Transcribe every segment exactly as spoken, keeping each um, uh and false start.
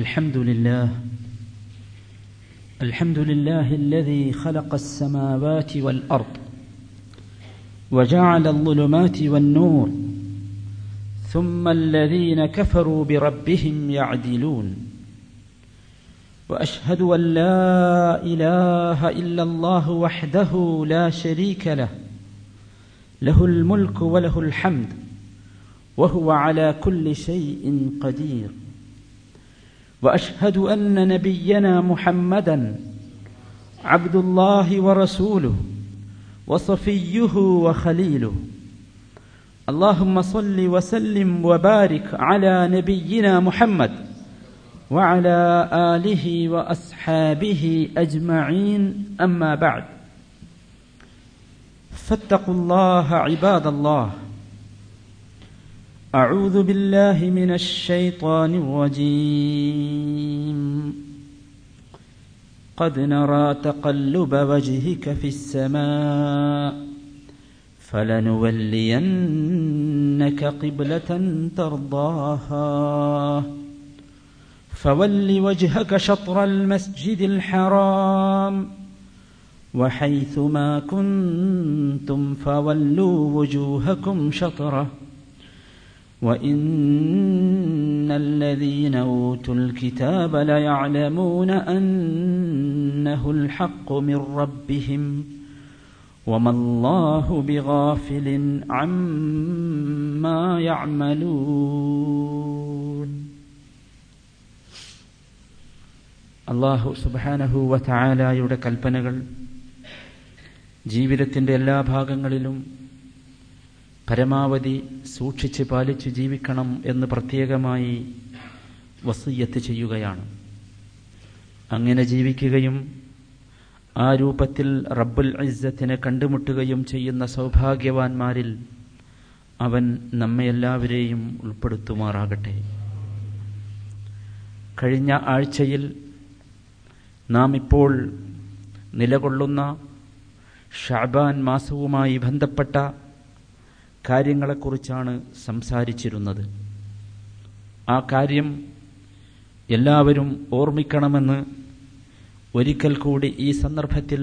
الحمد لله الحمد لله الذي خلق السماوات والأرض وجعل الظلمات والنور ثم الذين كفروا بربهم يعدلون وأشهد أن لا إله إلا الله وحده لا شريك له له الملك وله الحمد وهو على كل شيء قدير وأشهد أن نبينا محمدا عبد الله ورسوله وصفيه وخليله اللهم صل وسلم وبارك على نبينا محمد وعلى آله وأصحابه أجمعين أما بعد فاتقوا الله عباد الله أعوذ بالله من الشيطان الرجيم قد نرى تقلب وجهك في السماء فلنولينك قبلة ترضاها فول وجهك شطر المسجد الحرام وحيثما كنتم فولوا وجوهكم شطره وإن الذين أوتوا الكتاب ليعلمون أنه الحق من ربهم وما الله بغافل عما يعملون. അല്ലാഹു സുബ്ഹാനഹു വതആലയുടെ കൽപ്പനകൾ ജീവിതത്തിൻ്റെ എല്ലാ ഭാഗങ്ങളിലും പരമാവധി സൂക്ഷിച്ച് പാലിച്ച് ജീവിക്കണം എന്ന് പ്രത്യേകമായി വസിയ്യത്ത് ചെയ്യുകയാണ്. അങ്ങനെ ജീവിക്കുകയും ആ രൂപത്തിൽ റബ്ബുൽ ഇസ്സത്തിനെ കണ്ടുമുട്ടുകയും ചെയ്യുന്ന സൗഭാഗ്യവാന്മാരിൽ അവൻ നമ്മെല്ലാവരെയും ഉൾപ്പെടുത്തുമാറാകട്ടെ. കഴിഞ്ഞ ആഴ്ചയിൽ നാം ഇപ്പോൾ നിലകൊള്ളുന്ന ഷഅബാൻ മാസവുമായി ബന്ധപ്പെട്ട കാര്യങ്ങളെക്കുറിച്ചാണ് സംസാരിച്ചിരുന്നത്. ആ കാര്യം എല്ലാവരും ഓർമ്മിക്കണമെന്ന് ഒരിക്കൽ കൂടി ഈ സന്ദർഭത്തിൽ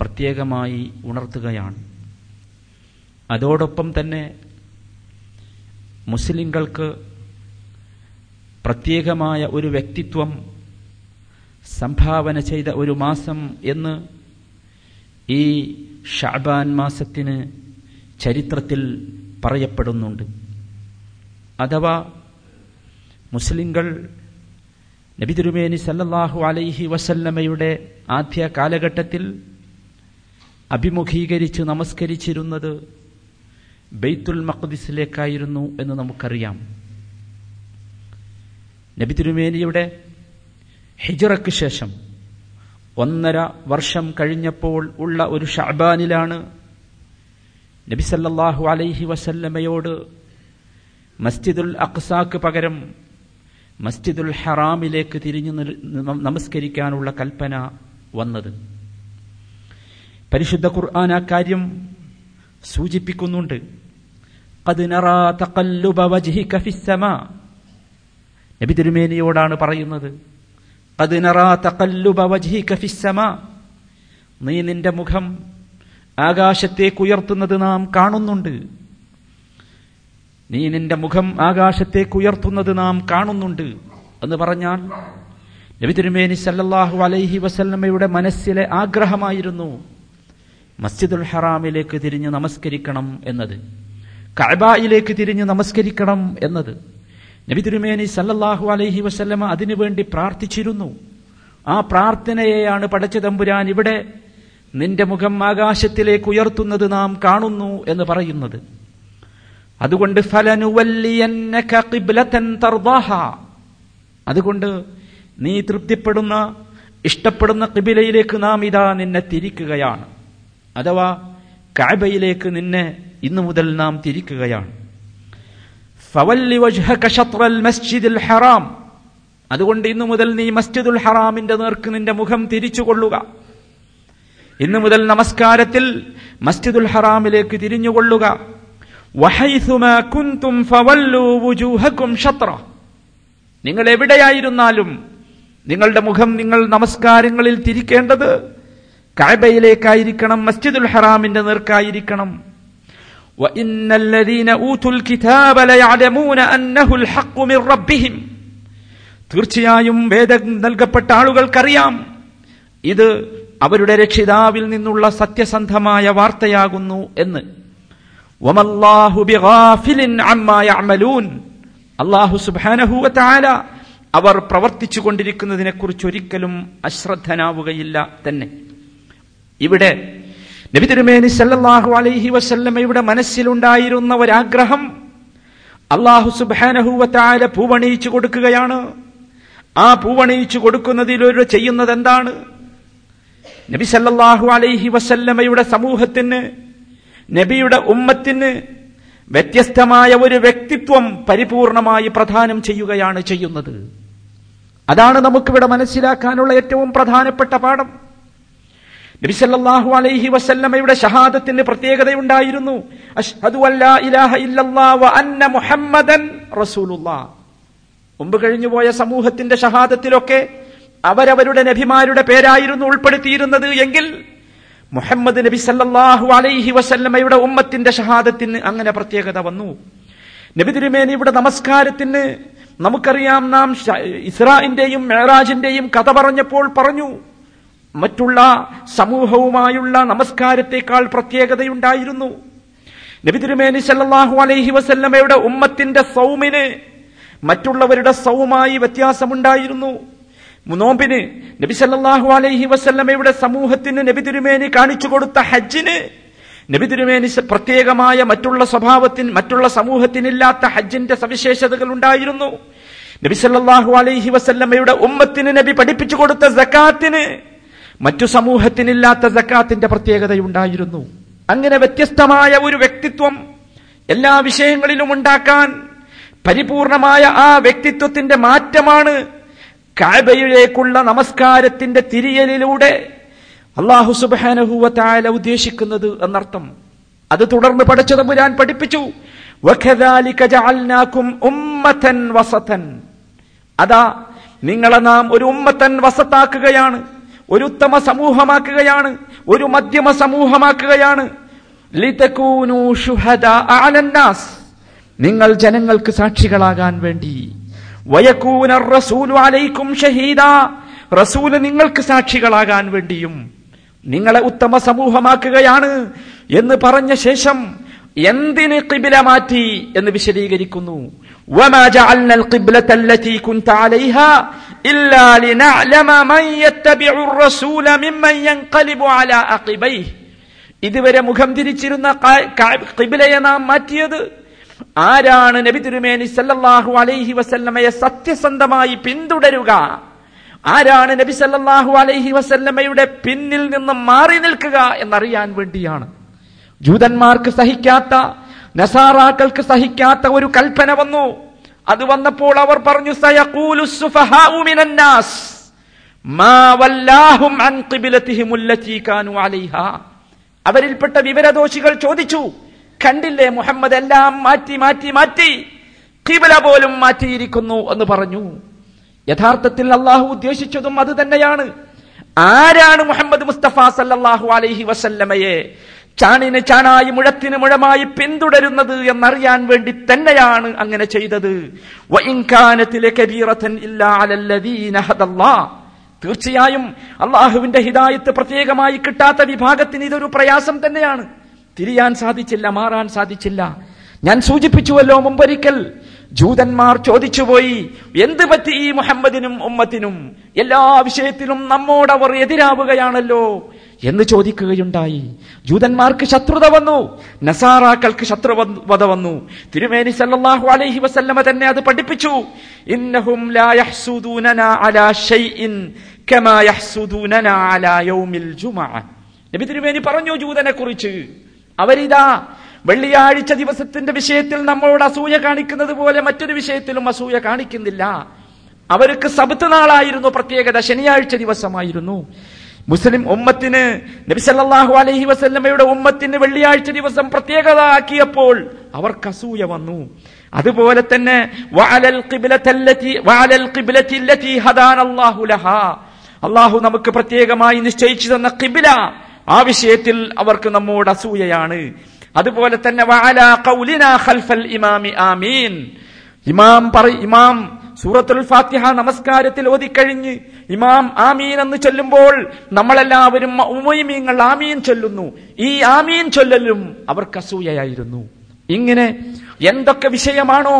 പ്രത്യേകമായി ഉണർത്തുകയാണ്. അതോടൊപ്പം തന്നെ മുസ്ലിങ്ങൾക്ക് പ്രത്യേകമായ ഒരു വ്യക്തിത്വം സംഭാവന ചെയ്ത ഒരു മാസം എന്ന് ഈ ഷഅബാൻ മാസത്തിന് ചരിത്രത്തിൽ പറയപ്പെടുന്നുണ്ട്. അഥവാ മുസ്ലിങ്ങൾ നബി തിരുമേനി സല്ലല്ലാഹു അലൈഹി വസല്ലമയുടെ ആദ്യ കാലഘട്ടത്തിൽ അഭിമുഖീകരിച്ച് നമസ്കരിച്ചിരുന്നത് ബൈത്തുൽ മഖ്ദിസിലേക്കായിരുന്നു എന്ന് നമുക്കറിയാം. നബി തിരുമേനിയുടെ ഹിജ്റയ്ക്ക് ശേഷം ഒന്നര വർഷം കഴിഞ്ഞപ്പോൾ ഉള്ള ഒരു ഷഅബാനിലാണ് നബി സല്ലല്ലാഹു അലൈഹി വസല്ലമയോട് മസ്ജിദുൽ അഖ്സാക്ക് പകരം മസ്ജിദുൽ ഹറാമിലേക്ക് തിരിഞ്ഞു നമസ്കരിക്കാനുള്ള കൽപ്പന വന്നത്. പരിശുദ്ധ ഖുർആൻ ആ കാര്യം സൂചിപ്പിക്കുന്നുണ്ട്. ഖദ് നറാ തഖല്ലുബ വജ്ഹിക ഫിസ്സമാ. നബി തിരുമേനിയോടാണ് പറയുന്നത്, ഖദ് നറാ തഖല്ലുബ വജ്ഹിക ഫിസ്സമാ, നീ നിന്റെ മുഖം ആകാശത്തേക്കുയർത്തുന്നത് നാം കാണുന്നുണ്ട്. നീ നിന്റെ മുഖം ആകാശത്തേക്കുയർത്തുന്നത് നാം കാണുന്നുണ്ട് എന്ന് പറഞ്ഞാൽ നബി തിരുമേനി സല്ലല്ലാഹു അലൈഹി വസല്ലമയുടെ മനസ്സിലെ ആഗ്രഹമായിരുന്നു മസ്ജിദുൽ ഹറാമിലേക്ക് തിരിഞ്ഞ് നമസ്കരിക്കണം എന്നത്, കഅബയിലേക്ക് തിരിഞ്ഞ് നമസ്കരിക്കണം എന്നത്. നബി തിരുമേനി സല്ലല്ലാഹു അലൈഹി വസല്ലമ അതിനുവേണ്ടി പ്രാർത്ഥിച്ചിരുന്നു. ആ പ്രാർത്ഥനയെയാണ് പടച്ച തമ്പുരാൻ ഇവിടെ നിന്റെ മുഖം ആകാശത്തിലേക്ക് ഉയർത്തുന്നത് നാം കാണുന്നു എന്ന് പറയുന്നത്. അതുകൊണ്ട് ഫലനുവല്ലിയന്നക ഖിബ്ലതൻ തർദാഹ, അതുകൊണ്ട് നീ തൃപ്തിപ്പെടുന്ന ഇഷ്ടപ്പെടുന്ന ഖിബിലയിലേക്ക് നാം ഇതാ നിന്നെ തിരിക്കുകയാണ്, അഥവാ കഅബയിലേക്ക് നിന്നെ ഇന്നു മുതൽ നാം തിരിക്കുകയാണ്. ഫവല്ലി വജ്ഹക ശത്റൽ മസ്ജിദിൽ ഹറാം, അതുകൊണ്ട് ഇന്നു മുതൽ നീ മസ്ജിദുൽ ഹറാമിന്റെ നേർക്ക് നിന്റെ മുഖം തിരിച്ചുകൊള്ളുക. ഇന്നു മുതൽ നമസ്കാരത്തിൽ മസ്ജിദുൽ ഹറാമിലേക്ക് തിരിഞ്ഞുകൊള്ളുക. വഹൈസുമാ കുൻതും ഫവല്ലൂ വുജൂഹകും ശത്ര, നിങ്ങൾ എവിടെയായിരുന്നാലും നിങ്ങളുടെ മുഖം നിങ്ങൾ നമസ്കാരങ്ങളിൽ തിരിക്കേണ്ടത് കഅബയിലേക്കായിരിക്കണം, മസ്ജിദുൽ ഹറാമിന്റെ നേർക്കായിരിക്കണം. തീർച്ചയായും വേദം നൽകപ്പെട്ട ആളുകൾക്കറിയാം ഇത് അവരുടെ രക്ഷിതാവിൽ നിന്നുള്ള സത്യസന്ധമായ വാർത്തയാകുന്നു എന്ന്. അല്ലാഹു സുബ്ഹാനഹു വ തആല അവർ പ്രവർത്തിച്ചു കൊണ്ടിരിക്കുന്നതിനെ കുറിച്ച് ഒരിക്കലും അശ്രദ്ധനാവുകയില്ല തന്നെ. ഇവിടെ നബി തിരുമേനി സല്ലല്ലാഹു അലൈഹി വസല്ലമയുടെ മനസ്സിലുണ്ടായിരുന്ന ഒരാഗ്രഹം അല്ലാഹു സുബ്ഹാനഹു വ തആല പൂവണിയിച്ചു കൊടുക്കുകയാണ്. ആ പൂവണിയിച്ചു കൊടുക്കുന്നതിലൊരു ചെയ്യുന്നത് എന്താണ്? നബി സല്ലല്ലാഹു അലൈഹി വസല്ലമയുടെ സമൂഹത്തിന്, നബിയുടെ ഉമ്മത്തിന് വ്യത്യസ്തമായ ഒരു വ്യക്തിത്വം പരിപൂർണമായി പ്രദാനം ചെയ്യുകയാണ് ചെയ്യുന്നത്. അതാണ് നമുക്കിവിടെ മനസ്സിലാക്കാനുള്ള ഏറ്റവും പ്രധാനപ്പെട്ട പാഠം. നബി സല്ലല്ലാഹു അലൈഹി വസല്ലമയുടെ ഷഹാദത്തിന് പ്രത്യേകതയുണ്ടായിരുന്നു. അശ്ഹദു അല്ലാ ഇലാഹ ഇല്ലല്ലാഹ് വ അന്ന മുഹമ്മദൻ റസൂലുള്ളാഹ്. മുമ്പ് കഴിഞ്ഞുപോയ സമൂഹത്തിന്റെ ഷഹാദത്തിലൊക്കെ അവരവരുടെ നബിമാരുടെ പേരായിരുന്നു ഉൾപ്പെടുത്തിയിരുന്നത് എങ്കിൽ മുഹമ്മദ് നബി സല്ലല്ലാഹു അലൈഹി വസല്ലമയുടെ ഉമ്മത്തിന്റെ ഷഹാദത്തിന് അങ്ങനെ പ്രത്യേകത വന്നു. നബി തിരുമേനി ഇവിടെ നമസ്കാരത്തിന്, നമുക്കറിയാം, നാം ഇസ്രാഇന്റെയും മെഹ്റാജിന്റെയും കഥ പറഞ്ഞപ്പോൾ പറഞ്ഞു മറ്റുള്ള സമൂഹവുമായുള്ള നമസ്കാരത്തെക്കാൾ പ്രത്യേകതയുണ്ടായിരുന്നു. നബി തിരുമേനി സല്ലല്ലാഹു അലൈഹി വസല്ലമയുടെ ഉമ്മത്തിന്റെ സൗമിന് മറ്റുള്ളവരുടെ സൗമായി വ്യത്യാസമുണ്ടായിരുന്നു. നോമ്പിന് നബി സല്ലല്ലാഹു അലൈഹി വസല്ലമയുടെ സമൂഹത്തിന് നബി തിരുമേനി കാണിച്ചു കൊടുത്ത ഹജ്ജിന് നബി തിരുമേനി പ്രത്യേകമായ മറ്റുള്ള സ്വഭാവത്തിന്, മറ്റുള്ള സമൂഹത്തിനില്ലാത്ത ഹജ്ജിന്റെ സവിശേഷതകൾ ഉണ്ടായിരുന്നു. നബി സല്ലല്ലാഹു അലൈഹി വസല്ലമയുടെ ഉമ്മത്തിന് നബി പഠിപ്പിച്ചു കൊടുത്ത സക്കാത്തിന് മറ്റു സമൂഹത്തിനില്ലാത്ത സക്കാത്തിന്റെ പ്രത്യേകതയുണ്ടായിരുന്നു. അങ്ങനെ വ്യത്യസ്തമായ ഒരു വ്യക്തിത്വം എല്ലാ വിഷയങ്ങളിലും ഉണ്ടാക്കാൻ പരിപൂർണമായ ആ വ്യക്തിത്വത്തിന്റെ മാറ്റമാണ് കഅബയിലേക്കുള്ള നമസ്കാരത്തിന്റെ തിരിയലിലൂടെ അല്ലാഹു സുബ്ഹാനഹു വ തആല ഉദ്ദേശിക്കുന്നത് എന്നർത്ഥം. അത് തുടർന്ന് പഠിച്ച തമ്പുരാൻ പഠിപ്പിച്ചു, വകദാലിക ജഅൽനാകും ഉമ്മതൻ വസതൻ. അതാ നിങ്ങളെ നാം ഒരു ഉമ്മതൻ വസതാക്കുകയാണ്, ഒരു ഉത്തമ സമൂഹമാക്കുകയാണ്, ഒരു മധ്യമ സമൂഹമാക്കുകയാണ്. ലിതകൂനു ശുഹദാ അലന്നാസ്, നിങ്ങൾ ജനങ്ങൾക്ക് സാക്ഷികളാകാൻ വേണ്ടി. വയകൂന റസൂലു അലൈക്കും ഷഹീദ, റസൂല് നിങ്ങൾക്ക് സാക്ഷികളാകാൻ വേണ്ടിയും നിങ്ങളെ ഉത്തമ സമൂഹമാക്കുകയാണ് എന്ന് പറഞ്ഞ ശേഷം എന്തിനെ ഖിബ്ല മാറ്റി എന്ന് വിശദീകരിക്കുന്നു. വമാ ജഅൽനൽ ഖിബ്ലതല്ലതി കുൻത അലൈഹാ ഇല്ലാ ലിനഅലമ മൻ യത്തബിഉർ റസൂല മിമ്മൻ യൻഖലിബു അലാ അഖിബൈഹി. ഇതുവരെ മുഖം തിരിച്ചിരുന്ന ഖിബ്ലയെ നാം മാറ്റിയത് ആരാണ് നബി തിരുമേനി സല്ലല്ലാഹു അലൈഹി വസല്ലമയെ സത്യസന്ധമായി പിന്തുടരുക, ആരാണ് നബി സല്ലല്ലാഹു അലൈഹി വസല്ലമയുടെ പിന്നിൽ നിന്ന് മാറി നിൽക്കുക എന്നറിയാൻ വേണ്ടിയാണ്. ജൂതന്മാർക്ക് സഹിക്കാത്ത, നസാറാക്കൾക്ക് സഹിക്കാത്ത ഒരു കൽപ്പന വന്നു. അത് വന്നപ്പോൾ അവർ പറഞ്ഞു, സയഖൂലു സുഫഹാഉ മിനന്നാസ് മാ വല്ലാഹും അൻ ഖിബ്ലതിഹിമുല്ലതി കാനൂ അലൈഹാ. അവരിൽപ്പെട്ട വിവരദോഷികൾ ചോദിച്ചു, കണ്ടില്ലേ മുഹമ്മദ് എല്ലാം മാറ്റി മാറ്റി മാറ്റി ഖിബ്ല പോലും മാറ്റിയിരിക്കുന്നു എന്ന് പറഞ്ഞു. യഥാർത്ഥത്തിൽ അള്ളാഹു ഉദ്ദേശിച്ചതും അത് തന്നെയാണ്. ആരാണ് മുഹമ്മദ് മുസ്തഫ സല്ലല്ലാഹു അലൈഹി വസല്ലമയെ ചാണിന് ചാണായി മുഴത്തിന് മുഴമായി പിന്തുടരുന്നത് എന്നറിയാൻ വേണ്ടി തന്നെയാണ് അങ്ങനെ ചെയ്തത്. തീർച്ചയായും അള്ളാഹുവിന്റെ ഹിദായത്ത് പ്രത്യേകമായി കിട്ടാത്ത വിഭാഗത്തിന് ഇതൊരു പ്രയാസം തന്നെയാണ്. തിരിയാൻ സാധിച്ചില്ല, മാറാൻ സാധിച്ചില്ല. ഞാൻ സൂചിപ്പിച്ചുവല്ലോ മുമ്പൊരിക്കൽ, ജൂതന്മാർ ചോദിച്ചുപോയി, എന്ത് പറ്റി ഈ മുഹമ്മദിനും ഉമ്മത്തിനും, എല്ലാ വിഷയത്തിലും നമ്മോടവർ എതിരാവുകയാണല്ലോ എന്ന് ചോദിക്കുകയുണ്ടായി. ജൂതന്മാർക്ക് ശത്രുത വന്നു, നസാറാക്കൾക്ക് ശത്രുവത വന്നു. തിരുമേനി സല്ലല്ലാഹു അലൈഹി വസല്ലമ തന്നെ അത് പഠിപ്പിച്ചു. ഇന്നഹും ലാ യഹ്സുദൂനനാ അലാ ശൈഇൻ കമാ യഹ്സുദൂനനാ അലാ യൗമിൽ ജുമുഅ. നബി തിരുമേനി പറഞ്ഞു ജൂതനെ കുറിച്ച്, അവരിതാ വെള്ളിയാഴ്ച ദിവസത്തിന്റെ വിഷയത്തിൽ നമ്മളോട് അസൂയ കാണിക്കുന്നത് പോലെ മറ്റൊരു വിഷയത്തിലും അസൂയ കാണിക്കുന്നില്ല. അവർക്ക് സബത്ത് നാളായിരുന്നു പ്രത്യേകത, ശനിയാഴ്ച ദിവസമായിരുന്നു. മുസ്ലിം ഉമ്മത്തിന്, നബി സല്ലല്ലാഹു അലൈഹി വസല്ലമയുടെ ഉമ്മത്തിന് വെള്ളിയാഴ്ച ദിവസം പ്രത്യേകത ആക്കിയപ്പോൾ അവർക്ക് അസൂയ വന്നു. അതുപോലെ തന്നെ വഅലൽ ഖിബ്ലതല്ലതി വഅലൽ ഖിബ്ലതില്ലതി ഹദാനല്ലാഹു ലഹാ, അല്ലാഹു നമുക്ക് പ്രത്യേകമായി നിശ്ചയിച്ചു തന്ന ഖിബ്ല, ആ വിഷയത്തിൽ അവർക്ക് നമ്മോട് അസൂയയാണ്. അതുപോലെ തന്നെ വഅലാ ഖൗലിനാ ഖൽഫൽ ഇമാമി ആമീൻ, ഇമാം പറ ഇമാം സൂറത്തുൽ ഫാത്തിഹ നമസ്കാരത്തിൽ ഓതിക്കഴിഞ്ഞ് ഇമാം ആമീൻ എന്ന് ചൊല്ലുമ്പോൾ നമ്മളെല്ലാവരും ഉമ്മീങ്ങൾ ആമീൻ ചൊല്ലുന്നു. ഈ ആമീൻ ചൊല്ലലും അവർക്ക് അസൂയയായിരുന്നു. ഇങ്ങനെ എന്തൊക്കെ വിഷയമാണോ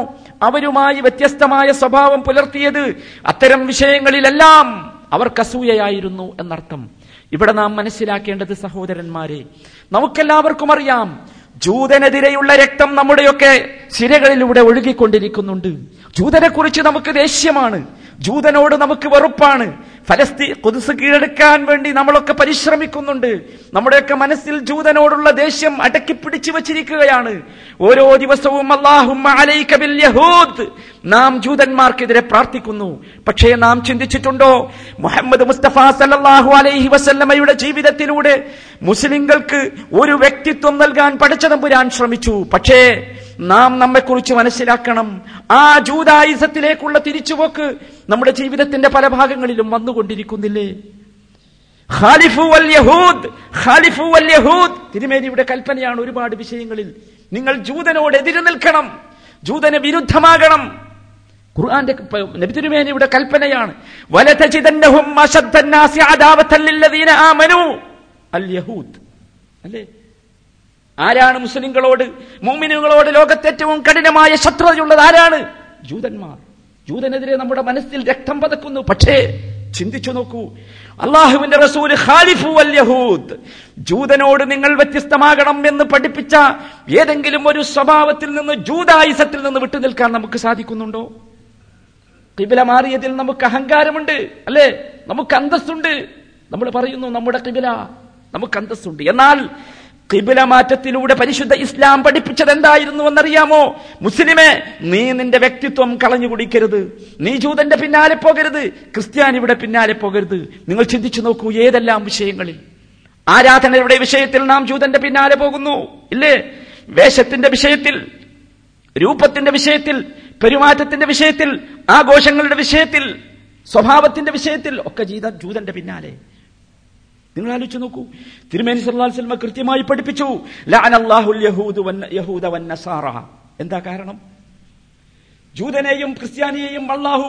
അവരുമായി വ്യത്യസ്തമായ സ്വഭാവം പുലർത്തിയത്, അത്തരം വിഷയങ്ങളിലെല്ലാം അവർക്ക് അസൂയയായിരുന്നു എന്നർത്ഥം. ഇവിടെ നാം മനസ്സിലാക്കേണ്ടത്, സഹോദരന്മാരെ, നമുക്കെല്ലാവർക്കും അറിയാം ജൂതനെതിരെയുള്ള രക്തം നമ്മുടെയൊക്കെ സിരകളിലൂടെ ഒഴുകിക്കൊണ്ടിരിക്കുന്നുണ്ട്. ജൂതനെ കുറിച്ച് നമുക്ക് ദേഷ്യമാണ്, ജൂതനോട് നമുക്ക് വെറുപ്പാണ്. ഫലസ്തീൻ ഖുദ്സ് കീഴടക്കാൻ വേണ്ടി നമ്മളൊക്കെ പരിശ്രമിക്കുന്നുണ്ട്. നമ്മുടെയൊക്കെ മനസ്സിൽ ജൂതനോടുള്ള ദേഷ്യം അടക്കിപ്പിടിച്ചു വച്ചിരിക്കുകയാണ്. ഓരോ ദിവസവും അല്ലാഹുമ്മ അലൈക ബിൽ യഹൂദ്, നാം ജൂതന്മാർക്കെതിരെ പ്രാർത്ഥിക്കുന്നു. പക്ഷേ നാം ചിന്തിച്ചിട്ടുണ്ടോ, മുഹമ്മദ് മുസ്തഫ സല്ലല്ലാഹു അലൈഹി വസല്ലമയുടെ ജീവിതത്തിലൂടെ മുസ്ലിങ്ങൾക്ക് ഒരു വ്യക്തിത്വം നൽകാൻ പടച്ചതമ്പുരാൻ ശ്രമിച്ചു. പക്ഷേ നാം നമ്മെക്കുറിച്ച് മനസ്സിലാക്കണം, ആ ജൂതായുസത്തിലേക്കുള്ള തിരിച്ചുപോക്ക് നമ്മുടെ ജീവിതത്തിന്റെ പല ഭാഗങ്ങളിലും വന്നുകൊണ്ടിരിക്കുന്നില്ലേ? ഖാലിഫു വൽ യഹൂദ്, ഖാലിഫു വൽ യഹൂദ്, തിരുമേനിയുടെ കൽപ്പനയാണ് ഒരുപാട് വിഷയങ്ങളിൽ. നിങ്ങൾ ജൂതനോട് എതിര് നിൽക്കണം, ജൂതന് വിരുദ്ധമാകണം. ഖുർആന്റെ നബി തിരുമേനിയുടെ കൽപ്പനയാണ് വലതജിദന്നഹും അശദ്ദന്നാസി അദാവതൻ ലില്ലദീന ആമനൂ അൽ യഹൂദ്. അല്ലേ, ആരാണ് മുസ്ലിങ്ങളോട് മുഅ്മിനീങ്ങളോട് ലോകത്തെ ഏറ്റവും കഠിനമായ ശത്രുതയുള്ളത്? ആരാണ്? ജൂതന്മാർ. ജൂതനെതിരെ നമ്മുടെ മനസ്സിൽ രക്തം പതക്കുന്നു. പക്ഷേ ചിന്തിച്ചു നോക്കൂ, അള്ളാഹുവിന്റെ റസൂൽ ഖാലിഫു വൽ യഹൂദ്, ജൂതനോട് നിങ്ങൾ വ്യത്യസ്തമാകണം എന്ന് പഠിപ്പിച്ച ഏതെങ്കിലും ഒരു സ്വഭാവത്തിൽ നിന്ന്, ജൂതായുസത്തിൽ നിന്ന് വിട്ടുനിൽക്കാൻ നമുക്ക് സാധിക്കുന്നുണ്ടോ? ഖിബില മാറിയതിൽ നമുക്ക് അഹങ്കാരമുണ്ട്, അല്ലേ? നമുക്ക് അന്തസ്സുണ്ട്. നമ്മൾ പറയുന്നു നമ്മുടെ ഖിബില, നമുക്ക് അന്തസ്സുണ്ട്. എന്നാൽ ഖിബില മാറ്റത്തിലൂടെ പരിശുദ്ധ ഇസ്ലാം പഠിപ്പിച്ചത് എന്തായിരുന്നു എന്നറിയാമോ? മുസ്ലിമേ, നീ നിന്റെ വ്യക്തിത്വം കളഞ്ഞു കുടിക്കരുത്, നീ ജൂതന്റെ പിന്നാലെ പോകരുത്, ക്രിസ്ത്യാനിയുടെ പിന്നാലെ പോകരുത്. നിങ്ങൾ ചിന്തിച്ചു നോക്കൂ, ഏതെല്ലാം വിഷയങ്ങളിൽ, ആരാധനയുടെ വിഷയത്തിൽ നാം ജൂതന്റെ പിന്നാലെ പോകുന്നു ഇല്ലേ? വേഷത്തിന്റെ വിഷയത്തിൽ, രൂപത്തിന്റെ വിഷയത്തിൽ, പെരുമാറ്റത്തിന്റെ വിഷയത്തിൽ, ആഘോഷങ്ങളുടെ വിഷയത്തിൽ, സ്വഭാവത്തിന്റെ വിഷയത്തിൽ ഒക്കെ ജീത ജൂതന്റെ പിന്നാലെ. നിങ്ങൾ ആലോചിച്ചു നോക്കൂ, തിരുമേനി സല്ലല്ലാഹു അലൈഹി വസല്ലം കൃത്യമായി പഠിപ്പിച്ചു ലഅനല്ലാഹുൽ യഹൂദ വൻ യഹൂദ വൻ നസാറ. എന്താ കാരണം? ജൂതനെയും ക്രിസ്ത്യാനിയെയും അല്ലാഹു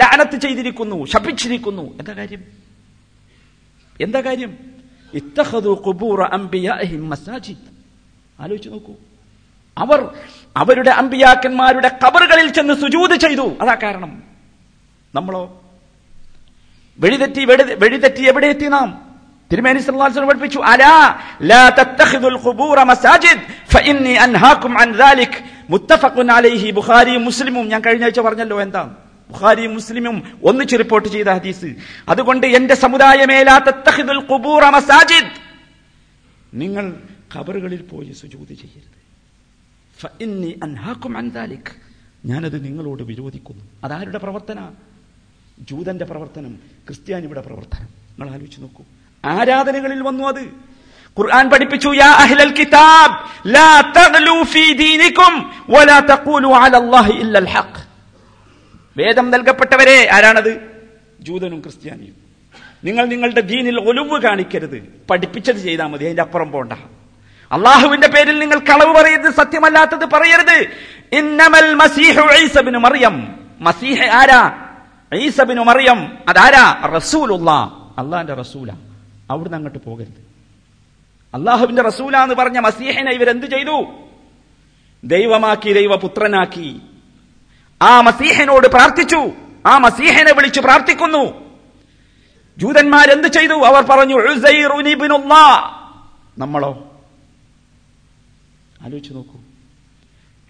ലഅനത്ത് ചെയ്തിരിക്കുന്നു, ശപിച്ചിരിക്കുന്നു. എന്താ കാര്യം? എന്താ കാര്യം? ഇത്തഖദു ഖുബൂറ അംബിയാഇഹിം മസാജിദ്. ആലോചിച്ചു നോക്കൂ, അവർ അവരുടെ അമ്പിയാക്കന്മാരുടെ ഖബറുകളിൽ ചെന്ന് സുജൂദ് ചെയ്തു. അതാ കാരണം. നമ്മളോ വെടിതെറ്റി വെടിതെറ്റി എവിടെ എത്തി നാം? തിരുമേനി സല്ലല്ലാഹു അലൈഹി വസല്ലം പഠിപ്പിച്ചു അലാ ലാ തത്തഖിദുൽ ഖുബൂറ മസാജിദ് ഫഇന്നി അൻഹാകും അൻ ദാലിക് മുത്തഫഖുൻ അലൈഹി ബുഖാരി മുസ്ലിമും. ഞാൻ കഴിഞ്ഞ ആഴ്ച പറഞ്ഞല്ലോ എന്താ, ബുഖാരിയും മുസ്ലിമും ഒന്നിച്ച് റിപ്പോർട്ട് ചെയ്ത ഹദീസ്. അതുകൊണ്ട് എന്റെ സമുദായമേ, ലാ തത്തഖിദുൽ ഖുബൂറ മസാജിദ്, നിങ്ങൾ ഖബറുകളിൽ പോയി സുജൂദ് ചെയ്യരുത്. ഫഇന്നി അൻഹാകും അൻ ദാലിക്, ഞാനത് നിങ്ങളോട് വിരോധിക്കുന്നു. അതാരുടെ പ്രവർത്തന? ജൂതന്റെ പ്രവർത്തനം, ക്രിസ്ത്യാനിയുടെ പ്രവർത്തനം. നിങ്ങൾ ആലോചിച്ച് നോക്കൂ, ആരാധനകളിൽ വന്നു അത്. ഖുർആൻ പഠിപ്പിച്ചു യാ അഹ്ലൽ കിതാബ് ലാ തഗ്ലൂ ഫീ ദീനികും വലാ തഖൂലു അലല്ലാഹി ഇല്ലൽ ഹഖ്. വേദം നൽകപ്പെട്ടവരെ, ആരാണത്? ജൂതനും ക്രിസ്ത്യാനിയും. നിങ്ങൾ നിങ്ങളുടെ ദീനിൽ ഒലുവ് കാണിക്കരുത്, പഠിപ്പിച്ചത് ചെയ്താൽ മതി, അതിന്റെ അപ്പുറം പോണ്ട. അള്ളാഹുവിന്റെ പേരിൽ നിങ്ങൾ കളവ് പറയരുത്, സത്യമല്ലാത്തത് പറയരുത്. ഇന്നമൽ മസീഹു ഈസ ഇബ്നു മറിയം, മസീഹ് ആരാ? ഈസ ഇബ്നു മറിയം. അതാരാ? റസൂലുള്ളാഹ്, അള്ളാഹിന്റെ റസൂല. അവിടുന്ന് അങ്ങോട്ട് പോകരുത്. അള്ളാഹുവിന്റെ റസൂലാന്ന് പറഞ്ഞ മസീഹിനെ ഇവരെന്ത് ചെയ്തു? ദൈവമാക്കി, ദൈവപുത്രനാക്കി. ആ മസീഹിനോട് പ്രാർത്ഥിച്ചു, ആ മസീഹിനെ വിളിച്ചു പ്രാർത്ഥിക്കുന്നു. ജൂതന്മാരെന്ത് ചെയ്തു? അവർ പറഞ്ഞു ഉസൈറു ഇബ്നുല്ലാഹ്. നമ്മളോ? ആലോചിച്ചു നോക്കൂ,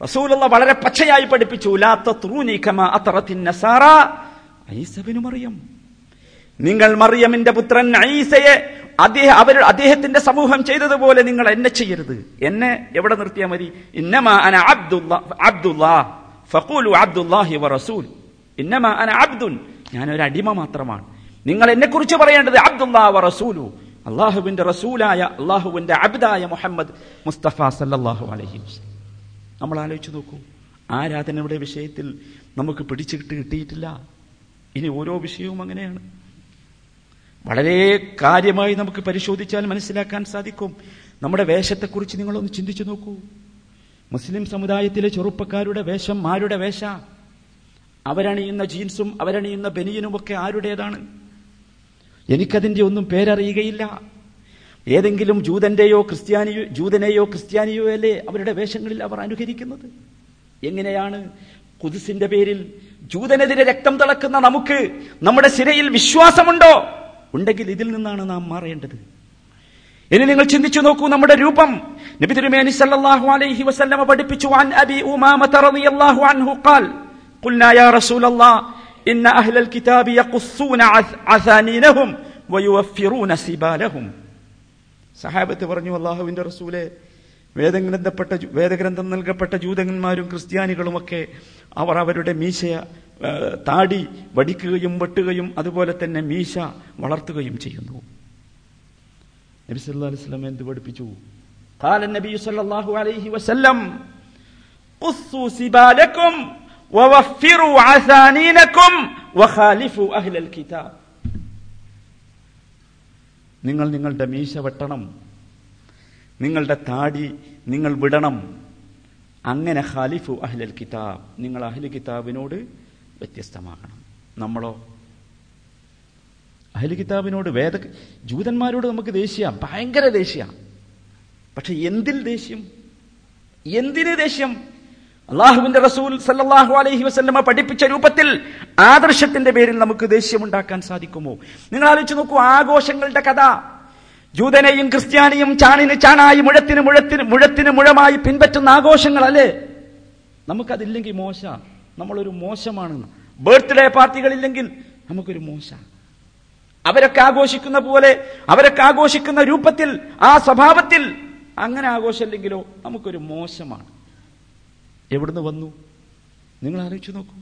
റസൂലുള്ളാഹ് വളരെ പച്ചയായി പഠിപ്പിച്ചു ലാ തത്രൂനി കമാ അത്റത്തിൻ നസാറ ഈസ ഇബ്നു മറിയം. നിങ്ങൾ മറിയമിന്റെ പുത്രൻ ഈസയെ അവർ അദ്ദേഹത്തിന്റെ സമൂഹം ചെയ്തതുപോലെ നിങ്ങൾ എന്നെ ചെയ്യരുത്. എന്നെ എവിടെ നിർത്തിയാൽ മതി? ഇന്നമാ അന അബ്ദുല്ലാഹ് അബ്ദുല്ലാഹ് ഫഖൂലു അബ്ദുല്ലാഹി വറസൂൽ. ഇന്നമാ അന അബ്ദുൻ, ഞാനൊരു അടിമ മാത്രമാണ്. നിങ്ങൾ എന്നെക്കുറിച്ച് പറയേണ്ടത് അബ്ദുല്ലാഹി വ റസൂലു, അള്ളാഹുവിന്റെ റസൂലായ അള്ളാഹുവിന്റെ അബ്ദായ മുഹമ്മദ് മുസ്തഫ സല്ലല്ലാഹു അലൈഹി വസല്ലം. നമ്മൾ ആലോചിച്ച് നോക്കൂ, ആരാധനയുടെ വിഷയത്തിൽ നമുക്ക് പിടിച്ചിട്ട് കിട്ടിയിട്ടില്ല. ഇനി ഓരോ വിഷയവും അങ്ങനെയാണ്. വളരെ കാര്യമായി നമുക്ക് പരിശോധിച്ചാൽ മനസ്സിലാക്കാൻ സാധിക്കും. നമ്മുടെ വേഷത്തെക്കുറിച്ച് നിങ്ങളൊന്ന് ചിന്തിച്ചു നോക്കൂ. മുസ്ലിം സമുദായത്തിലെ ചെറുപ്പക്കാരുടെ വേഷം ആരുടെ വേഷ? അവരണിയുന്ന ജീൻസും അവരണിയുന്ന ബനിയനുമൊക്കെ ആരുടേതാണ്? എനിക്കതിൻ്റെ ഒന്നും പേരറിയുകയില്ല. ഏതെങ്കിലും ജൂതന്റെയോ ക്രിസ്ത്യാനിയോ ജൂതനെയോ ക്രിസ്ത്യാനിയോ അല്ലേ അവരുടെ വേഷങ്ങളിൽ അവർ അനുകരിക്കുന്നത്? എങ്ങനെയാണ് ഖുദ്സിന്റെ പേരിൽ ജൂതനെതിരെ രക്തം തിളക്കുന്ന നമുക്ക് നമ്മുടെ സിരയിൽ വിശ്വാസമുണ്ടോ? ഉണ്ടെങ്കിൽ ഇതിൽ നിന്നാണ് നാം മാറേണ്ടത്. ഇനി നിങ്ങൾ ചിന്തിച്ചു നോക്കൂ, നമ്മുടെ രൂപം. നബി തിരുമേനി സല്ലല്ലാഹു അലൈഹി വസല്ലമ പഠിപ്പിച്ചു, അൻ അബി ഉമാമ റളിയല്ലാഹു അൻഹു ഖാൽ ഖുൽനാ യാ റസൂലല്ലാഹ് ഇന്ന അഹ്ലൽ കിതാബി യഖുസ്സൂന അസാനീനഹും വയുവഫ്ഫിറൂന സിബാലഹും. സഹാബത്ത് പറഞ്ഞു, അല്ലാഹുവിന്റെ റസൂലെ, വേദഗ്രന്ഥപ്പെട്ട വേദഗ്രന്ഥം നൽകപ്പെട്ട ജൂതന്മാരും ക്രിസ്ത്യാനികളുമൊക്കെ അവർ അവരുടെ മീശ താടി വടിക്കുകയും വെട്ടുകയും അതുപോലെ തന്നെ മീശ വളർത്തുകയും ചെയ്യുന്നു. നബി സല്ലല്ലാഹു അലൈഹി വസല്ലം എന്തു പഠിപ്പിച്ചു? ഖാല നബി സല്ലല്ലാഹു അലൈഹി വസല്ലം ഖുസ്സു സിബാലക്കും വവഫിറു അസാനീനക്കും വഖാലിഫു അഹ്ലൽ കിതാബ്. നിങ്ങൾ നിങ്ങളുടെ മീശ വെട്ടണം, നിങ്ങളുടെ താടി നിങ്ങൾ വിടണം. അങ്ങനെ ഖാലിഫു അഹ്ലൽ കിതാബ്, നിങ്ങൾ അഹ്ലു കിതാബിനോട് വ്യത്യസ്തമാകണം. നമ്മളോ? അഹ്ലു കിതാബിനോട്, വേദ ജൂതന്മാരോട് നമുക്ക് ദേഷ്യ, ഭയങ്കര ദേഷ്യ. പക്ഷെ എന്തിൽ ദേഷ്യം? എന്തിന് ദേഷ്യം? അള്ളാഹുവിന്റെ റസൂൽ സല്ലല്ലാഹു അലൈഹി വസല്ലമ പഠിപ്പിച്ച രൂപത്തിൽ ആദർശത്തിന്റെ പേരിൽ നമുക്ക് ദേഷ്യമുണ്ടാക്കാൻ സാധിക്കുമോ? നിങ്ങൾ ആലോചിച്ച് നോക്കൂ, ആഘോഷങ്ങളുടെ കഥ. ജൂതനെയും ക്രിസ്ത്യാനിയും ചാണിന് ചാണായി മുഴത്തിന് മുഴത്തിന് മുഴത്തിന് മുഴമായി പിൻപറ്റുന്ന ആഘോഷങ്ങളല്ലേ? നമുക്കതില്ലെങ്കിൽ മോശ, നമ്മളൊരു മോശമാണെന്ന്. ബർത്ത്ഡേ പാർട്ടികളില്ലെങ്കിൽ നമുക്കൊരു മോശ. അവരൊക്കെ ആഘോഷിക്കുന്ന പോലെ, അവരൊക്കെ ആഘോഷിക്കുന്ന രൂപത്തിൽ, ആ സ്വഭാവത്തിൽ അങ്ങനെ ആഘോഷമില്ലെങ്കിലോ നമുക്കൊരു മോശമാണ്. എവിടുന്ന് വന്നു? നിങ്ങൾ ആലോചിച്ച് നോക്കൂ.